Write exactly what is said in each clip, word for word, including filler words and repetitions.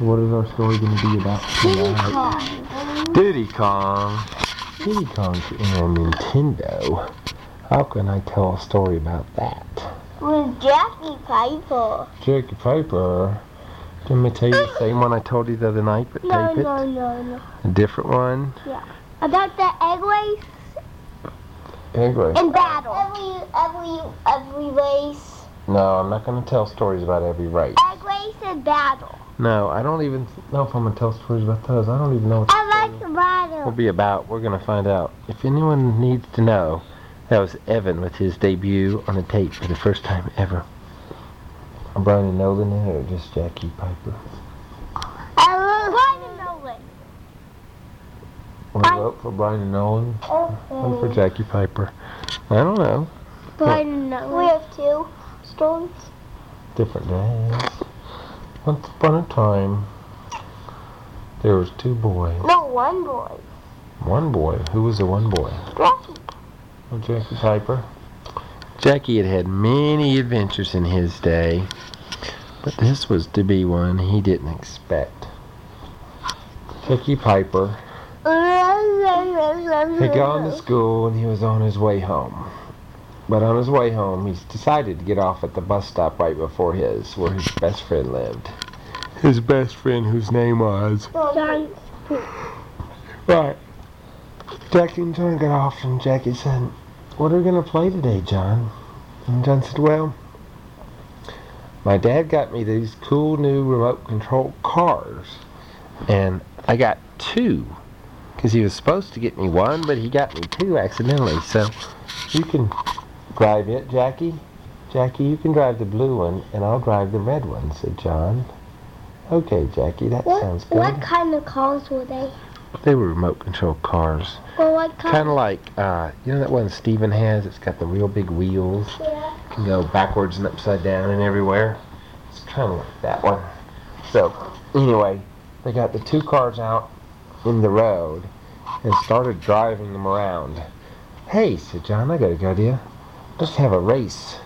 What is our story going to be about tonight? Diddy Kong. Diddy Kong's in a Nintendo. How can I tell a story about that? With Jackie Piper. Jackie Piper? Let me tell you the same one I told you the other night, but no, tape it. No, no, no, A different one? Yeah. About the egg race? Egg race. And battle. Every, every, every race. No, I'm not going to tell stories about every race. Egg race and battle. No, I don't even know if I'm going to tell stories about those. I don't even know what the I like the battle will be about. We're going to find out. If anyone needs to know, that was Evan with his debut on a tape for the first time ever. Are Brian Nolan in it or just Jackie Piper? I love Brian Nolan. Want to vote for Brian Nolan? Okay. Vote for Jackie Piper. I don't know. Brian Nolan. We have two stories. Different days. Once upon a time, there was two boys. No, one boy. One boy? Who was the one boy? Jackie. Oh, Jackie Piper. Jackie had had many adventures in his day, but this was to be one he didn't expect. Jackie Piper had gone to school and he was on his way home. But on his way home, he decided to get off at the bus stop right before his, where his best friend lived. His best friend, whose name was... John. Right. Jackie and John got off, and Jackie said, "What are we going to play today, John?" And John said, "Well, my dad got me these cool new remote control cars, and I got two, because he was supposed to get me one, but he got me two accidentally, so you can drive it, Jackie. Jackie, you can drive the blue one, and I'll drive the red one," said John. "Okay, Jackie, that what, sounds good." What kind of cars were they? They were remote control cars. Well, what kind? Kind of like, uh, you know that one Steven has? It's got the real big wheels. Yeah. Can go backwards and upside down and everywhere. It's kind of like that one. So, anyway, they got the two cars out in the road and started driving them around. "Hey," said John, "I got a good idea. Let's have a race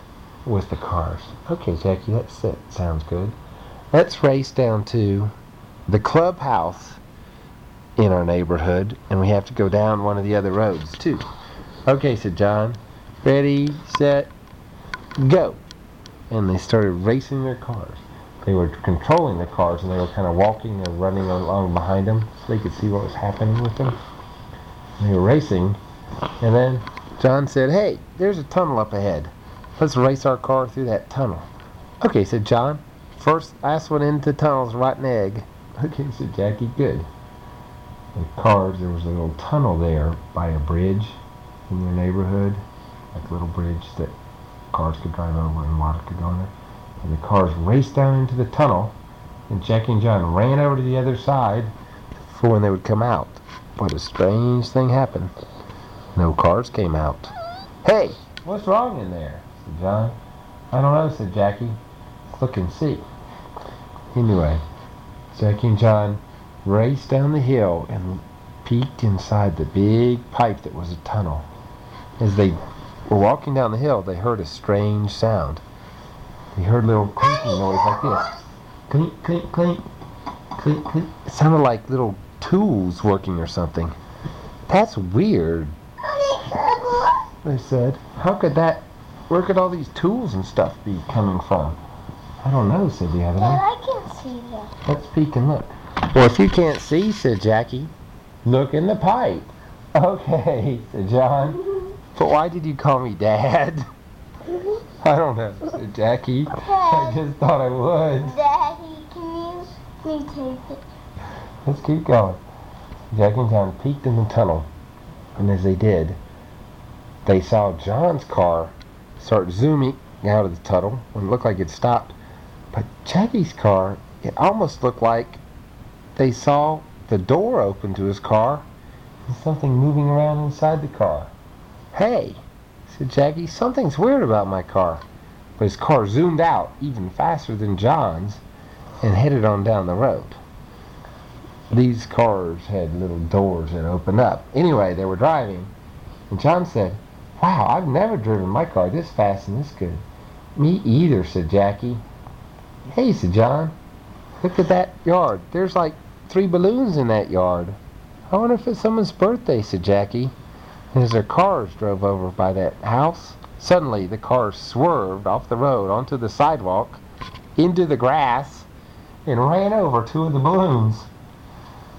with the cars." "Okay, Jackie, that's it. Sounds good. Let's race down to the clubhouse in our neighborhood, and we have to go down one of the other roads too." "Okay," said John. "Ready, set, go." And they started racing their cars. They were controlling the cars, and they were kind of walking and running along behind them so they could see what was happening with them. They were racing, and then John said, "Hey, there's a tunnel up ahead. Let's race our car through that tunnel." "Okay," said John. "First, last one into the tunnel's rotten egg." "Okay," said Jackie, "good." The cars, there was a little tunnel there by a bridge in their neighborhood, like a little bridge that cars could drive over and water could go in there. And the cars raced down into the tunnel, and Jackie and John ran over to the other side for when they would come out. But a strange thing happened. No cars came out. "Hey, what's wrong in there?" said John. "I don't know," said Jackie. "Let's look and see." Anyway, Jackie and John raced down the hill and peeked inside the big pipe that was a tunnel. As they were walking down the hill, they heard a strange sound. They heard a little clinking noise like this. Clink, clink, clink. Clink, clink. It sounded like little tools working or something. "That's weird," they said. "How could that, where could all these tools and stuff be coming from?" "I don't know," said the other one. "I can see that." "Let's peek and look." "Well, if you can't see," said Jackie, "look in the pipe." "Okay," said John. "But why did you call me Dad?" "I don't know," said Jackie. "Okay. I just thought I would." "Daddy, can you take it?" "Let's keep going." Jackie and John peeked in the tunnel, and as they did, they saw John's car start zooming out of the tunnel, and it looked like it stopped. But Jackie's car, it almost looked like they saw the door open to his car and something moving around inside the car. "Hey," said Jackie, "something's weird about my car." But his car zoomed out even faster than John's and headed on down the road. These cars had little doors that opened up. Anyway, they were driving, and John said, "Wow, I've never driven my car this fast and this good." "Me either," said Jackie. "Hey," said John, Look at that yard. There's like three balloons in that yard. I wonder if it's someone's birthday, said Jackie, as their cars drove over by that house. Suddenly, the car swerved off the road onto the sidewalk, into the grass, and ran over two of the balloons.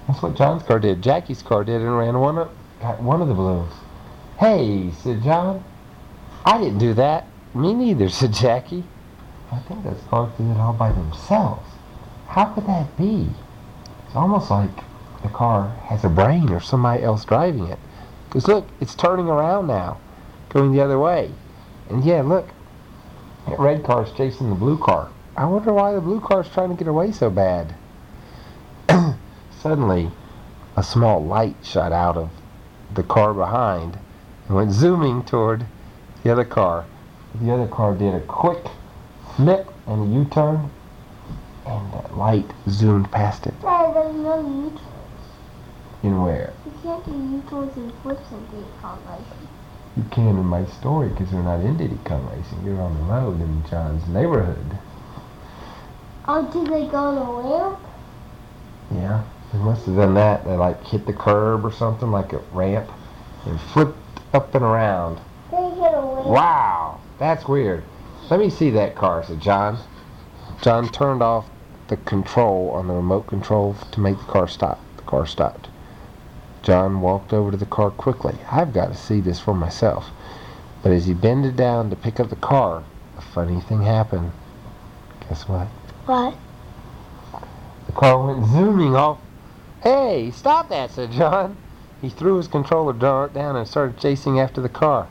That's what John's car did. Jackie's car did and ran one up, got one of the balloons. Hey, said John. I didn't do that. Me neither, said Jackie. I think those cars did it all by themselves. How could that be? It's almost like the car has a brain or somebody else driving it. Because look, it's turning around now, going the other way. And yeah, look, that red car's chasing the blue car. I wonder why the blue car's trying to get away so bad. Suddenly, a small light shot out of the car behind and went zooming toward the other car. The other car did a quick flip and a U-turn, and that light zoomed past it. Dad, there's no U-turns. In where? You can't do U-turns and flips in Diddy Kong Racing. You can in my story because they're not in Diddy Kong Racing. They're on the road in John's neighborhood. Oh, did they go nowhere? Yeah. They must have done that. They like hit the curb or something, like a ramp, and flipped up and around. They hit a ramp. Wow, that's weird. Let me see that car, said John. John turned off the control on the remote control to make the car stop. The car stopped. John walked over to the car quickly. I've got to see this for myself. But as he bended down to pick up the car, a funny thing happened. Guess what? What? The car went zooming off. Hey, stop that, said John. He threw his controller down and started chasing after the car.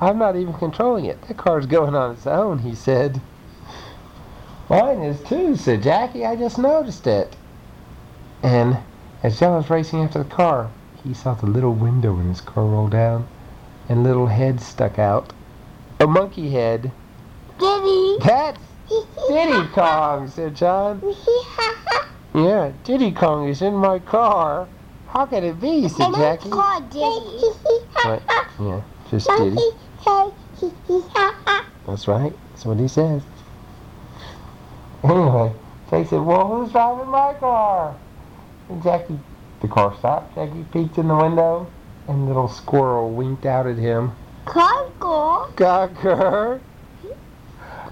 I'm not even controlling it. That car's going on its own, he said. Mine is too, said Jackie. I just noticed it. And as John was racing after the car, he saw the little window in his car roll down, and little head stuck out. A monkey head. Diddy! That's Diddy Kong, said John. Yeah, Diddy Kong is in my car. How could it be, said and Jackie. It's called Diddy. Right. Yeah, just Diddy. That's right. That's what he says. Anyway, they said, well, who's driving my car? And Jackie, the car stopped. Jackie peeked in the window, and little squirrel winked out at him. Conker. Gogur.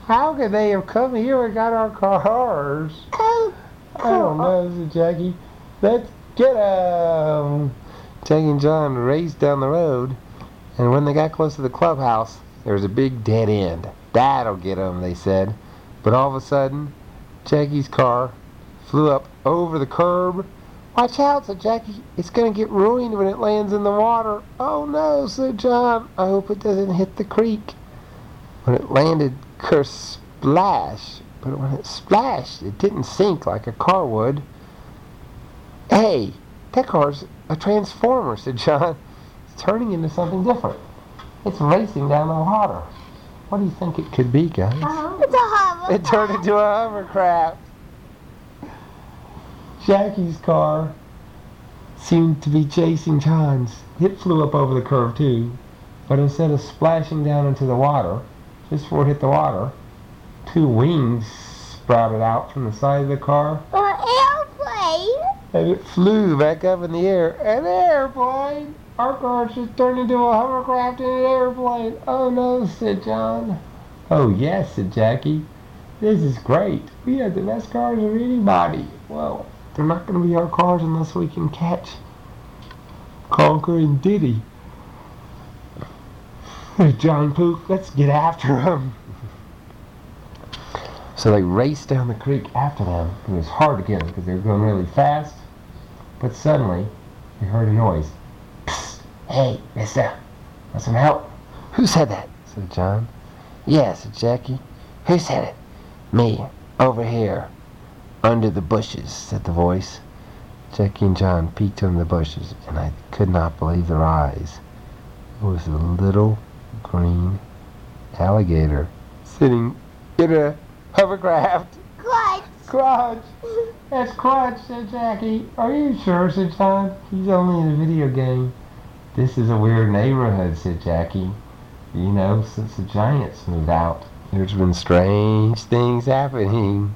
How could they have come here and got our cars? Conker. I don't know, said Jackie. Let's get them. Jackie and John raced down the road, and when they got close to the clubhouse, there was a big dead end. That'll get them, they said. But all of a sudden, Jackie's car flew up over the curb. Watch out, said Jackie. It's going to get ruined when it lands in the water. Oh, no, said John. I hope it doesn't hit the creek. When it landed, curse splash. But when it splashed, it didn't sink like a car would. Hey, that car's a transformer, said John. It's turning into something different. It's racing down the water. What do you think it could be, guys? Uh-huh. It's a hovercraft. It turned into a hovercraft. Jackie's car seemed to be chasing John's. It flew up over the curve, too. But instead of splashing down into the water, just before it hit the water, two wings sprouted out from the side of the car. An airplane! And it flew back up in the air. An airplane! Our car just turned into a hovercraft and an airplane. Oh no, said John. Oh yes, said Jackie. This is great. We have the best cars of anybody. Well, they're not going to be our cars unless we can catch Conker and Diddy. John Pook, let's get after them. So they raced down the creek after them. It was hard to get them because they were going really fast. But suddenly, they heard a noise. Psst! Hey, mister! Want some help? Who said that? Said John. Yeah, said Jackie. Who said it? Me. Over here. Under the bushes, said the voice. Jackie and John peeked under the bushes, and I could not believe their eyes. It was a little green alligator sitting in a hovercraft. Crunch. Crunch. That's Crunch, said Jackie. Are you sure, said John? He's only in a video game. This is a weird neighborhood, said Jackie. You know, since the Giants moved out, there's been strange things happening.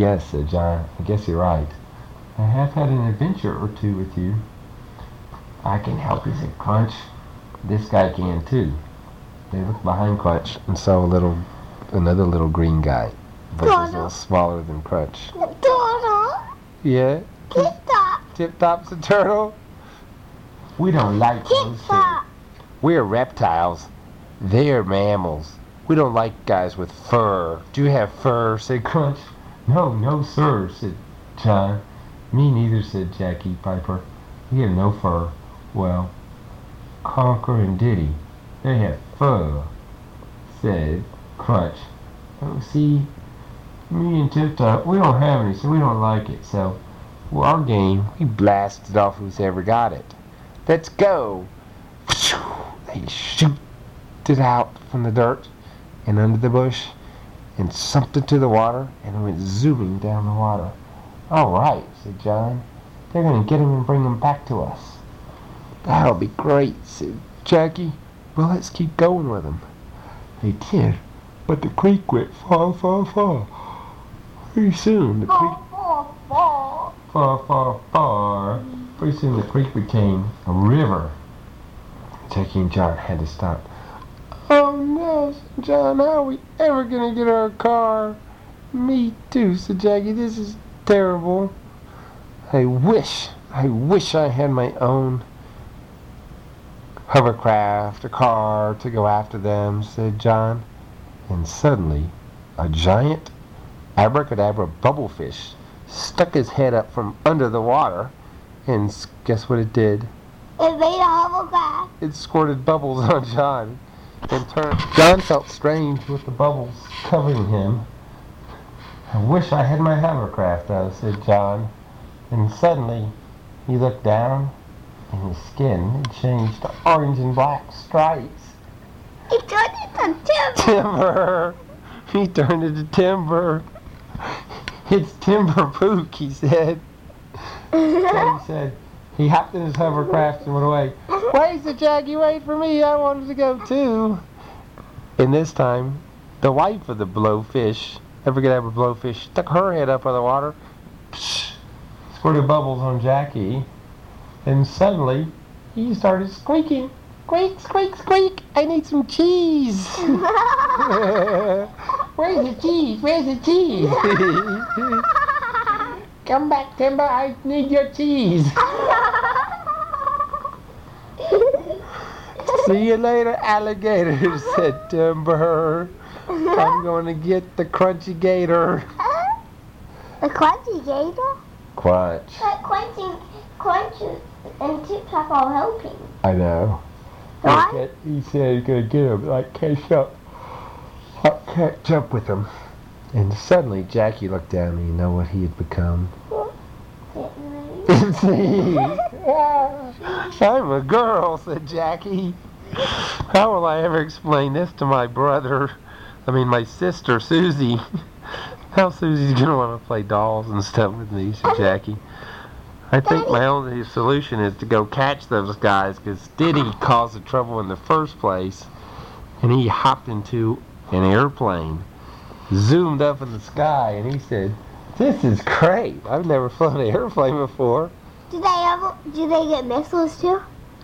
Yes, said John, I guess you're right. I have had an adventure or two with you. I can help you, said Crunch. This guy can too. They looked behind Crunch and saw a little, another little green guy, but he was a little smaller than Crunch. Turtle? Yeah? Tip Top. Tip Top's a turtle? We don't like those things. We're reptiles. They're mammals. We don't like guys with fur. Do you have fur? Said Crunch. No, no, sir, said John. Me neither, said Jackie Piper. We have no fur. Well, Conker and Diddy, they have fur, said Crunch. Oh, see, me and Tip Top, we don't have any, so we don't like it. So, well, our game, we blasted off who's ever got it. Let's go. They shoot it out from the dirt and under the bush and sumped it to the water and went zooming down the water. All right, said John. They're going to get him and bring him back to us. That'll be great, said Jackie. Well, let's keep going with him. They did, but the creek went far, far, far. Pretty soon the creek... Far, far, far. Far, far, far. Pretty soon the creek became a river. Jackie and John had to stop. Oh no, said John, how are we ever going to get our car? Me too, said Jackie, this is terrible. I wish, I wish I had my own hovercraft, a car to go after them, said John. And suddenly, a giant abracadabra bubblefish stuck his head up from under the water, and guess what it did? It made a hovercraft. It squirted bubbles on John. And turned. John felt strange with the bubbles covering him. I wish I had my hovercraft, though, said John. And suddenly, he looked down, and his skin had changed to orange and black stripes. He turned into Timber. Timber! He turned into Timber. It's Timber Pook, he said. Then he said, he hopped in his hovercraft and went away. Wait, said Jackie, wait for me. I wanted to go too. And this time, the wife of the blowfish, ever gonna have a blowfish, stuck her head up out of the water, psh, squirted bubbles on Jackie, and suddenly he started squeaking. Squeak, squeak, squeak. I need some cheese. Where's the cheese? Where's the cheese? Come back, Timber. I need your cheese. See you later, alligator, said Timber. I'm going to get the crunchy gator. The crunchy gator? Crunch. But Crunch, Crunch and Tip Top are helping. I know. What? Right? He said he's going to get him, like catch up. I can't jump with him. And suddenly Jackie looked down and you know what he had become? I'm a girl, said Jackie. How will I ever explain this to my brother? I mean, my sister, Susie. How Susie's going to want to play dolls and stuff with me, said Jackie. I think Daddy. My only solution is to go catch those guys, because Diddy caused the trouble in the first place, and he hopped into an airplane, zoomed up in the sky, and he said, this is great. I've never flown an airplane before. Do they ever, do they get missiles too?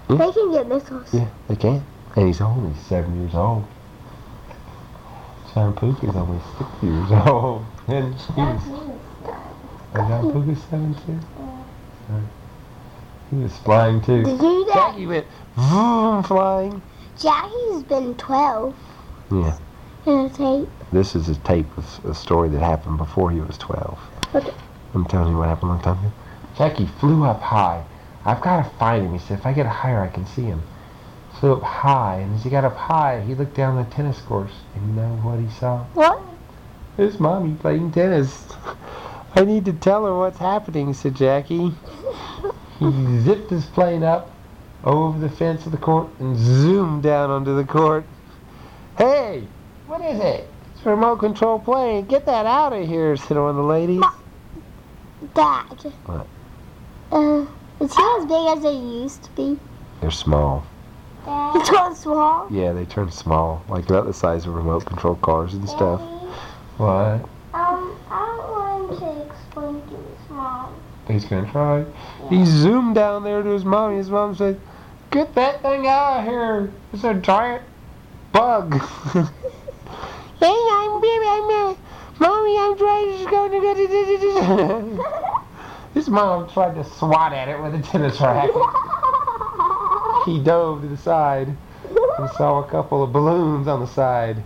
Yeah. They can get missiles. Yeah, they can. And he's only seven years old. Sam Pooka is only six years old. And he's... John Pooka's seven too? Yeah. He was flying too. Did you know? Jackie went vroom flying. Jackie's been twelve. Yeah. And a tape. This is a tape of a story that happened before he was twelve. Okay. I'm telling you what happened a long time ago. Jackie flew up high. I've got to find him. He said, if I get higher, I can see him. Flew up high, and as he got up high, he looked down the tennis course, and you know what he saw? What? His mommy playing tennis. I need to tell her what's happening, said Jackie. He zipped his plane up over the fence of the court and zoomed down onto the court. Hey, what is it? It's a remote control plane. Get that out of here, said one of the ladies. No. Dad. What? Uh, is he as big as they used to be? They're small. Dad. They turned small? Yeah, they turned small. Like about the size of remote control cars and Daddy. Stuff. What? Um, I want to Aww. He's gonna cry. Yeah. He zoomed down there to his mommy. His mom said, "Get that thing out of here! It's a giant bug." Hey, I'm baby. I'm uh, mommy. I'm trying to go to go. His mom tried to swat at it with a tennis racket. He dove to the side and saw a couple of balloons on the side.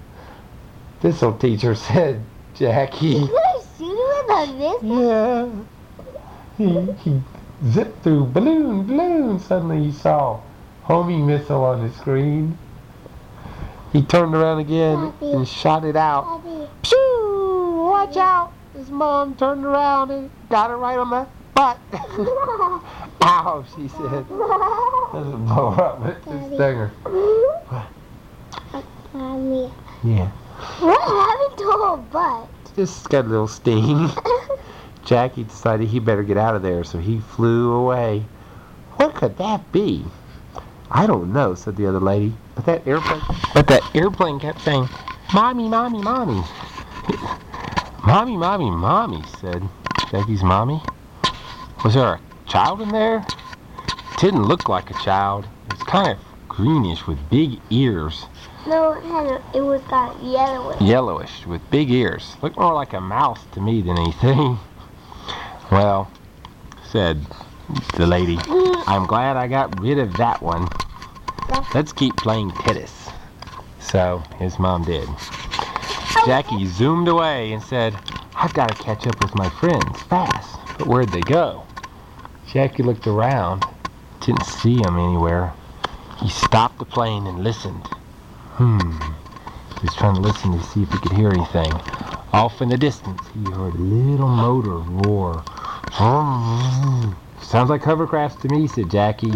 "This'll teach her," said Jackie. "Did you shoot her with a missile?" Yeah. He, he zipped through balloon, balloon. Suddenly he saw homing missile on the screen. He turned around again Daddy. and shot it out. Daddy. Phew! Watch out! His mom turned around and got it right on the butt. Ow, she said. Doesn't blow up, but it's a stinger. What? Mommy. Yeah. What happened to her butt? Just got a little sting. Jackie decided he better get out of there, so he flew away. What could that be? "I don't know," said the other lady. But that airplane, but that airplane kept saying, "Mommy, mommy, mommy." "Mommy, mommy, mommy," said Jackie's mommy. Was there a child in there? It didn't look like a child. It was kind of greenish with big ears. No, it, had a, it was kind of yellowish. Yellowish with big ears. Looked more like a mouse to me than anything. "Well," said the lady, "I'm glad I got rid of that one. Let's keep playing tennis." So his mom did. Jackie zoomed away and said, "I've got to catch up with my friends fast." But where'd they go? Jackie looked around. Didn't see them anywhere. He stopped the plane and listened. Hmm. He was trying to listen to see if he could hear anything. Off in the distance, he heard a little motor roar. "Sounds like hovercrafts to me," said Jackie.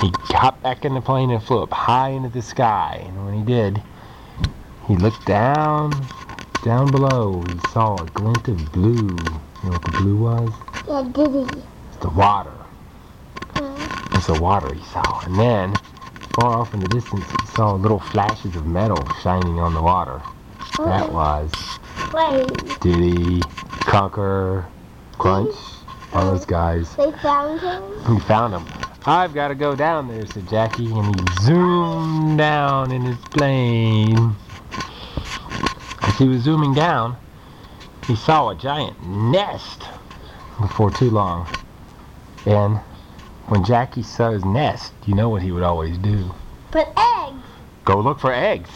He hopped back in the plane and flew up high into the sky. And when he did, he looked down, down below. He saw a glint of blue. You know what the blue was? Yeah, Diddy. It's the water. Mm. It's the water he saw. And then, far off in the distance, he saw little flashes of metal shining on the water. That was Diddy, Conker, Crunch, all those guys. They found him? We found him. "I've got to go down there," said Jackie, and he zoomed down in his plane. As he was zooming down, he saw a giant nest before too long. And when Jackie saw his nest, you know what he would always do? Put eggs! Go look for eggs.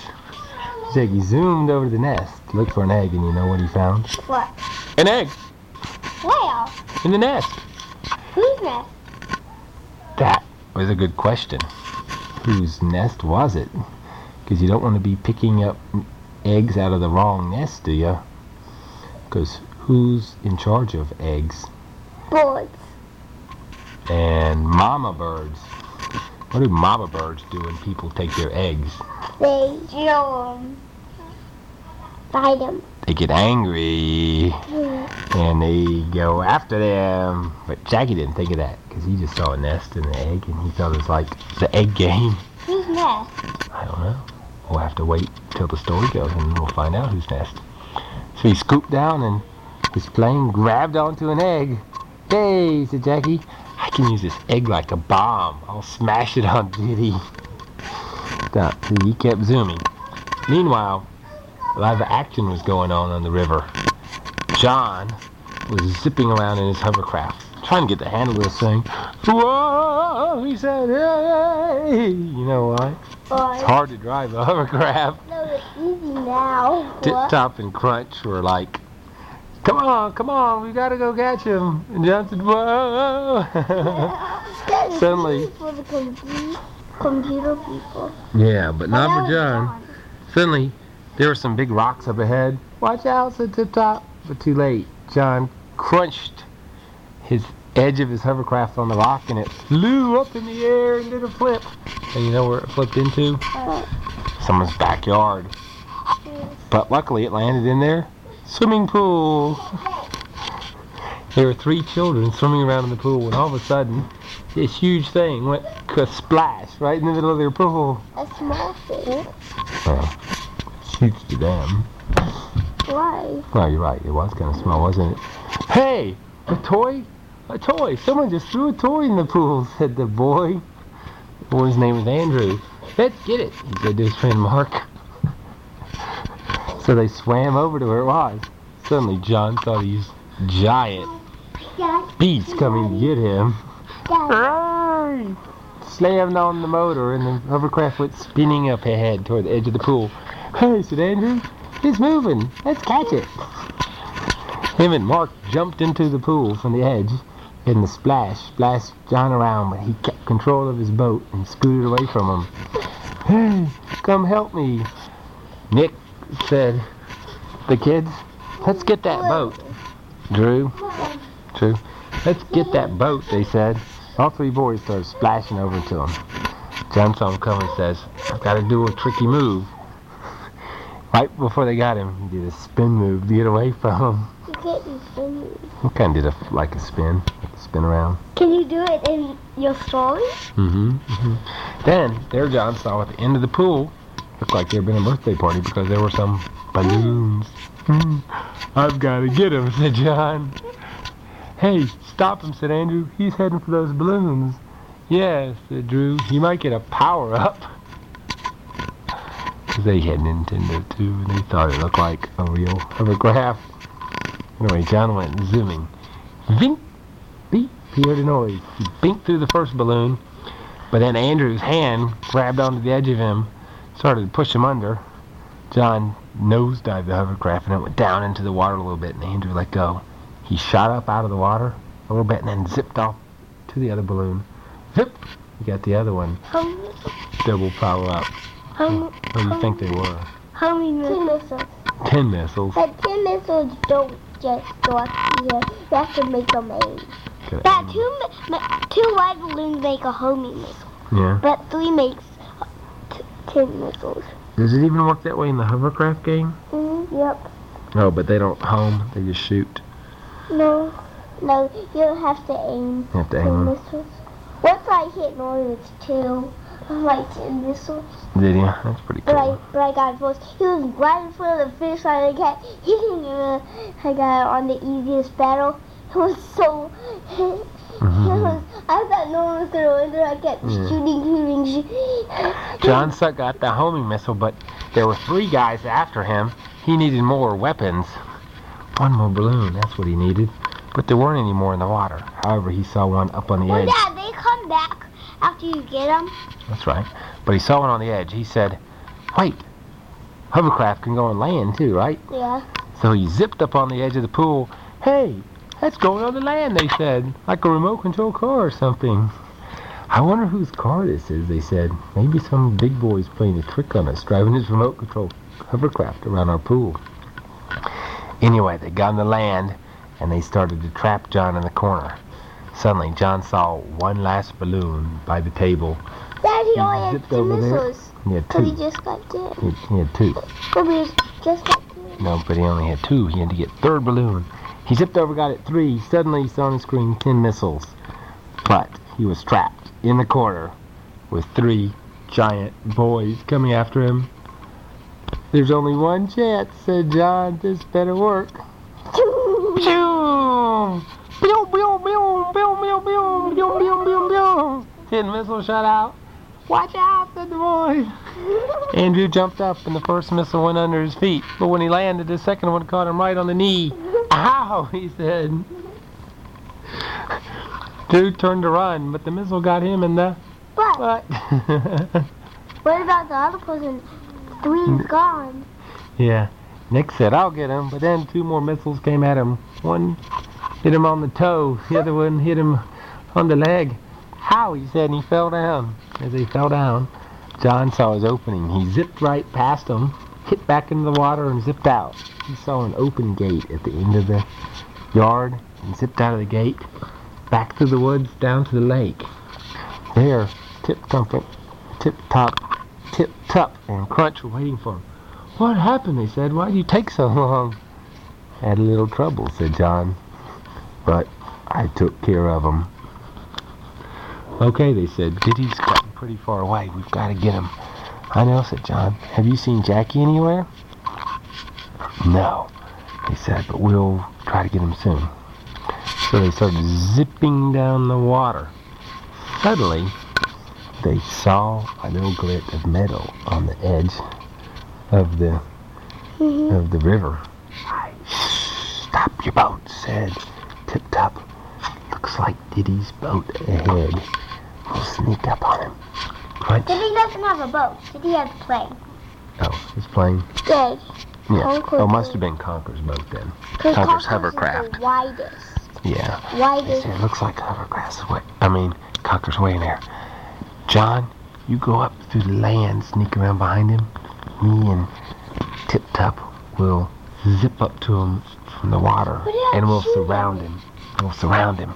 Jackie zoomed over to the nest, looked for an egg, and you know what he found? What? An egg. Where? In the nest. Whose nest? That was a good question. Whose nest was it? Because you don't want to be picking up eggs out of the wrong nest, do you? Because who's in charge of eggs? Birds. And mama birds. What do mama birds do when people take their eggs? They throw them. Bite them. They get angry. Mm. And they go after them. But Jackie didn't think of that, because he just saw a nest and an egg, and he thought it was like the egg game. Whose nest? I don't know. We'll have to wait till the story goes, and we'll find out whose nest. So he scooped down, and his plane grabbed onto an egg. "Yay," said Jackie. "I can use this egg like a bomb. I'll smash it on Diddy." He kept zooming. Meanwhile, a lot of action was going on on the river. John was zipping around in his hovercraft, trying to get the handle of this thing. "Whoa!" he said. "Hey!" You know why? Why? It's hard to drive a hovercraft. No, it's easy now. Tip Top and Crunch were like, "Come on, come on, we gotta go catch him." And John said, "Whoa!" Yeah, suddenly. Computer people. Yeah, but not oh, for John. Gone. Suddenly, there were some big rocks up ahead. "Watch out," said Tip Top. But too late. John crunched his edge of his hovercraft on the rock, and it flew up in the air and did a flip. And you know where it flipped into? Oh. Someone's backyard. Yes. But luckily, it landed in their swimming pool. There were three children swimming around in the pool, and all of a sudden, this huge thing went splash right in the middle of their pool. A small thing. Well, huge to them. Why? Well, you're right. It was kind of small, wasn't it? "Hey, A toy? A toy! Someone just threw a toy in the pool, said the boy. The boy's name was Andrew. Let's get it, he said to his friend Mark. So they swam over to where it was. Suddenly John saw these giant beasts coming to get him. Hooray! Slammed on the motor and the hovercraft went spinning up ahead toward the edge of the pool. Hey, said Andrew, it's moving. Let's catch it. Him and Mark jumped into the pool from the edge, and the splash splashed John around, but he kept control of his boat and scooted away from him. Hey, come help me, Nick said. The kids, let's get that boat. Drew, Drew, let's get that boat, they said. All three boys started splashing over to him. John saw him coming and says, I've got to do a tricky move. Right before they got him, he did a spin move to get away from him. You can't do spin moves. You kind of did a, like a spin, like a spin around. Can you do it in your story? Mm-hmm. mm-hmm. Then, there John saw at the end of the pool, looked like there had been a birthday party because there were some balloons. I've got to get him, said John. Hey, stop him, said Andrew. He's heading for those balloons. Yes, said Drew. He might get a power-up. Because they had Nintendo, too, and they thought it looked like a real hovercraft. Anyway, John went zooming. Vink! Beep! He heard a noise. He binked through the first balloon, but then Andrew's hand grabbed onto the edge of him, started to push him under. John nosedived the hovercraft, and it went down into the water a little bit, and Andrew let go. He shot up out of the water a little bit and then zipped off to the other balloon. Zip! You got the other one. Um, Double power up. Um, what do you um, think they were? How many missiles? Ten missiles. Ten missiles. But ten missiles don't get stuck here. You have to make them aim. That two mi- two wide balloons make a homing missile. Yeah. But three makes t- ten missiles. Does it even work that way in the hovercraft game? Mm-hmm, yep. Oh, but they don't home. They just shoot. No, no, you don't have to aim. You have to aim missiles. What's I hit one with two, like ten missiles? Did he? That's pretty cool. But I, but I got both. He was right in front of the finish line. I got hitting him. I got on the easiest battle. It was so. Mm-hmm. It was, I thought no one was going to win. I kept yeah. shooting, shooting, shooting. John Suck got the homing missile, but there were three guys after him. He needed more weapons. One more balloon, that's what he needed. But there weren't any more in the water. However, he saw one up on the well, edge. Well, Dad, they come back after you get them. That's right. But he saw one on the edge. He said, wait, hovercraft can go on land too, right? Yeah. So he zipped up on the edge of the pool. Hey, that's going on the land, they said. Like a remote control car or something. I wonder whose car this is, they said. Maybe some big boy's playing a trick on us, driving his remote control hovercraft around our pool. Anyway, they got on the land, and they started to trap John in the corner. Suddenly, John saw one last balloon by the table. Dad, he, he only had two missiles. He had two. But he just got two. He, he had two. But he just got two. No, but he only had two. He had to get third balloon. He zipped over, got it three. Suddenly, he saw on the screen ten missiles. But he was trapped in the corner with three giant boys coming after him. There's only one chance, said John. This better work. Ten missiles shot out. Watch out, said the boy. Andrew jumped up, and the first missile went under his feet. But when he landed, the second one caught him right on the knee. Ow, he said. Drew turned to run, but the missile got him in the butt. butt. What about the other person? Three's gone. Yeah. Nick said, I'll get him. But then two more missiles came at him. One hit him on the toe. The other one hit him on the leg. How, he said, and he fell down. As he fell down, John saw his opening. He zipped right past him, hit back into the water, and zipped out. He saw an open gate at the end of the yard and zipped out of the gate, back through the woods, down to the lake. There, Tip Top, Tip Top, Tip Top and Crunch were waiting for him. What happened, they said. Why did you take so long? Had a little trouble, said John. But I took care of him. Okay, they said. Diddy's gotten pretty far away. We've got to get him. I know, said John. Have you seen Jackie anywhere? No, they said, but we'll try to get him soon. So they started zipping down the water. Suddenly, they saw an oglet of metal on the edge of the mm-hmm. of the river. "Stop your boat," said Tip Top. "Looks like Diddy's boat ahead. We'll sneak up on him." Crunch. Diddy doesn't have a boat. Diddy has a plane. Oh, his plane? Yes. Yeah. Conker oh, must have been Conker's boat then. Conker's, Conker's hovercraft. Is the widest. Yeah. Widest. It looks like hovercraft's way. I mean, Conker's way in there. "John, you go up through the land, sneak around behind him. Me and Tip Top will zip up to him from the water, and we'll surround him. We'll surround him."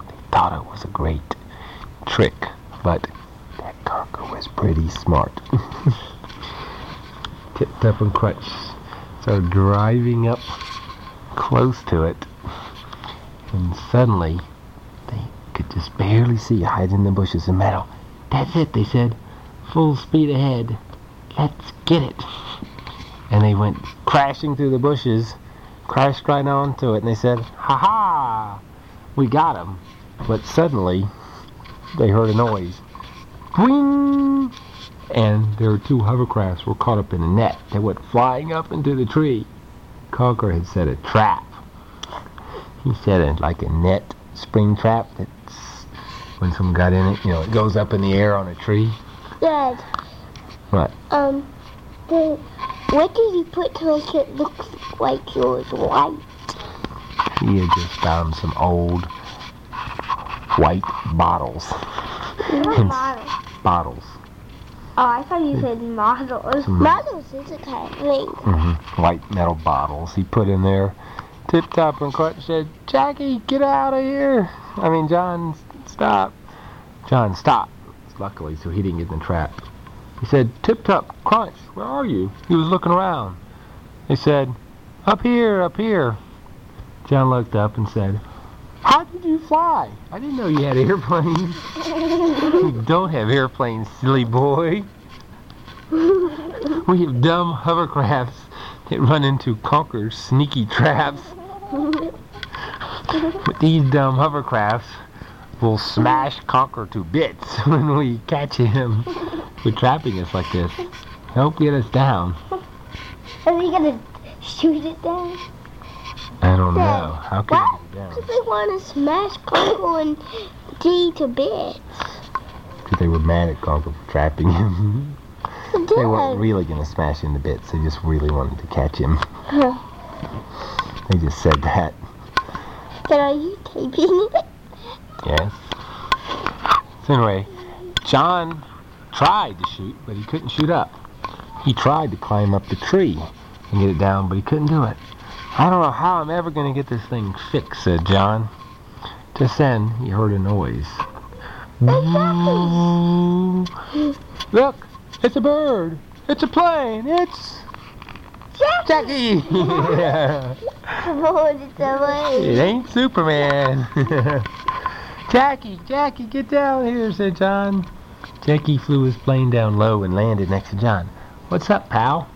They thought it was a great trick, but that Conker was pretty smart. Tip Top and Crunch started driving up close to it, and suddenly they could just barely see, hiding in the bushes and meadow. "That's it," they said. "Full speed ahead. Let's get it." And they went crashing through the bushes, crashed right onto it, and they said, "Ha ha! We got him!" But suddenly, they heard a noise. Whing! And their two hovercrafts were caught up in a net. They went flying up into the tree. Conker had set a trap. He set it like a net spring trap. That's when someone got in it, you know, it goes up in the air on a tree. Dad. What? Um, the... What did you put to make it look like it was white? He had just found some old white bottles. What bottles? Bottles. Oh, I thought you said models. Some models is a kind of thing. Mm-hmm. White metal bottles he put in there. Tip Top and Crunch said, "Jackie, get out of here. I mean, John, stop. John, stop." Luckily, so he didn't get in the trap. He said, "Tip Top, Crunch, where are you?" He was looking around. He said, "Up here, up here." John looked up and said, "How did you fly? I didn't know you had airplanes." "You don't have airplanes, silly boy. We have dumb hovercrafts that run into Conker's sneaky traps. But these dumb hovercrafts will smash Conker to bits when we catch him. We're trapping us like this. Help get us down." Are we going to shoot it down? I don't Dad, know. How can why we get it down? Because they want to smash Conker and D to bits. Because they were mad at Conker for trapping him. They weren't really going to smash him to bits. They just really wanted to catch him. Huh. They just said that. But are you taping it? Yes. So anyway, John tried to shoot, but he couldn't shoot up. He tried to climb up the tree and get it down, but he couldn't do it. "I don't know how I'm ever going to get this thing fixed," said John. Just then, he heard a noise. "Look, it's a bird. It's a plane. It's... Jackie!" Jackie. Yeah. It ain't Superman. "Jackie, Jackie, get down here," said John. Jackie flew his plane down low and landed next to John. "What's up, pal?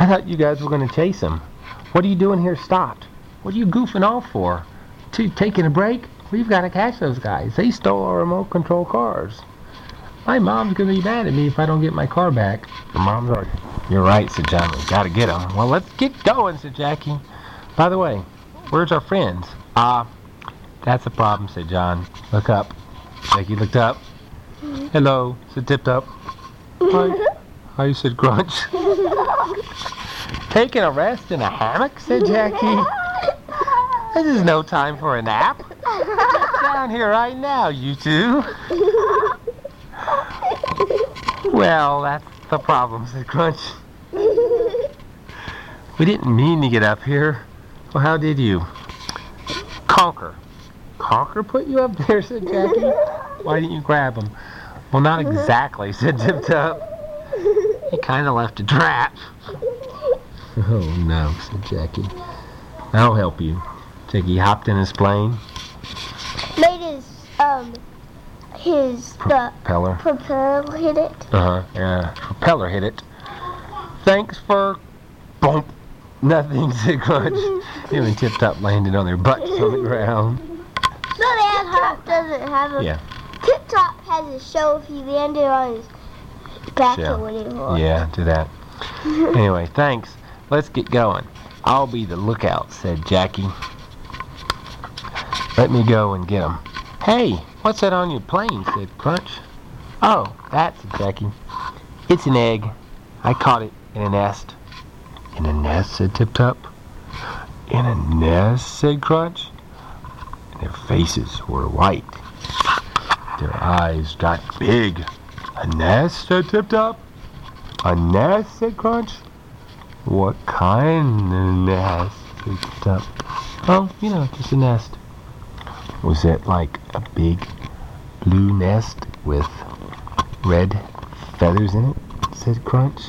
I thought you guys were going to chase him. What are you doing here stopped? What are you goofing off for? T- taking a break? We've got to catch those guys. They stole our remote control cars. My mom's going to be mad at me if I don't get my car back." "Your mom's already..." "You're right," said John. "We've got to get them." "Well, let's get going," said Jackie. "By the way, where's our friends?" Ah, uh, that's a problem," said John. "Look up." Jackie looked up. "Hello," said Tip Top. "Hi," I said Crunch. "Taking a rest in a hammock," said Jackie. "This is no time for a nap. Get down here right now, you two." "Well, that's the problem," said Crunch. "We didn't mean to get up here." "Well, how did you?" Conker. "Conker put you up there," said Jackie. "Why didn't you grab him?" "Well, not exactly," said Tip Top. "He kind of left a trap." "Oh, no," said Jackie. "I'll help you." Jackie hopped in his plane. Made his, um, his, the... Propeller. Propeller hit it. Uh-huh, yeah. Propeller hit it. "Thanks for..." "Boom." "Nothing," said Crunch. Him and Tip Top landed on their butts on the ground. No, man, Hop doesn't have a... Yeah. Tip Top has a show if he landed on his back show. Or whatever. Yeah, do that. Anyway, thanks. Let's get going. I'll be the lookout, said Jackie. Let me go and get him. Hey, what's that on your plane, said Crunch. Oh, that's it, Jackie. It's an egg. I caught it in a nest. In a nest, said Tip Top. In a nest, said Crunch. Their faces were white. Their eyes got big. A nest, said Tip Top. A nest, said Crunch. What kind of nest, said Tip Top. Oh, you know, just a nest. Was it like a big blue nest with red feathers in it, said Crunch.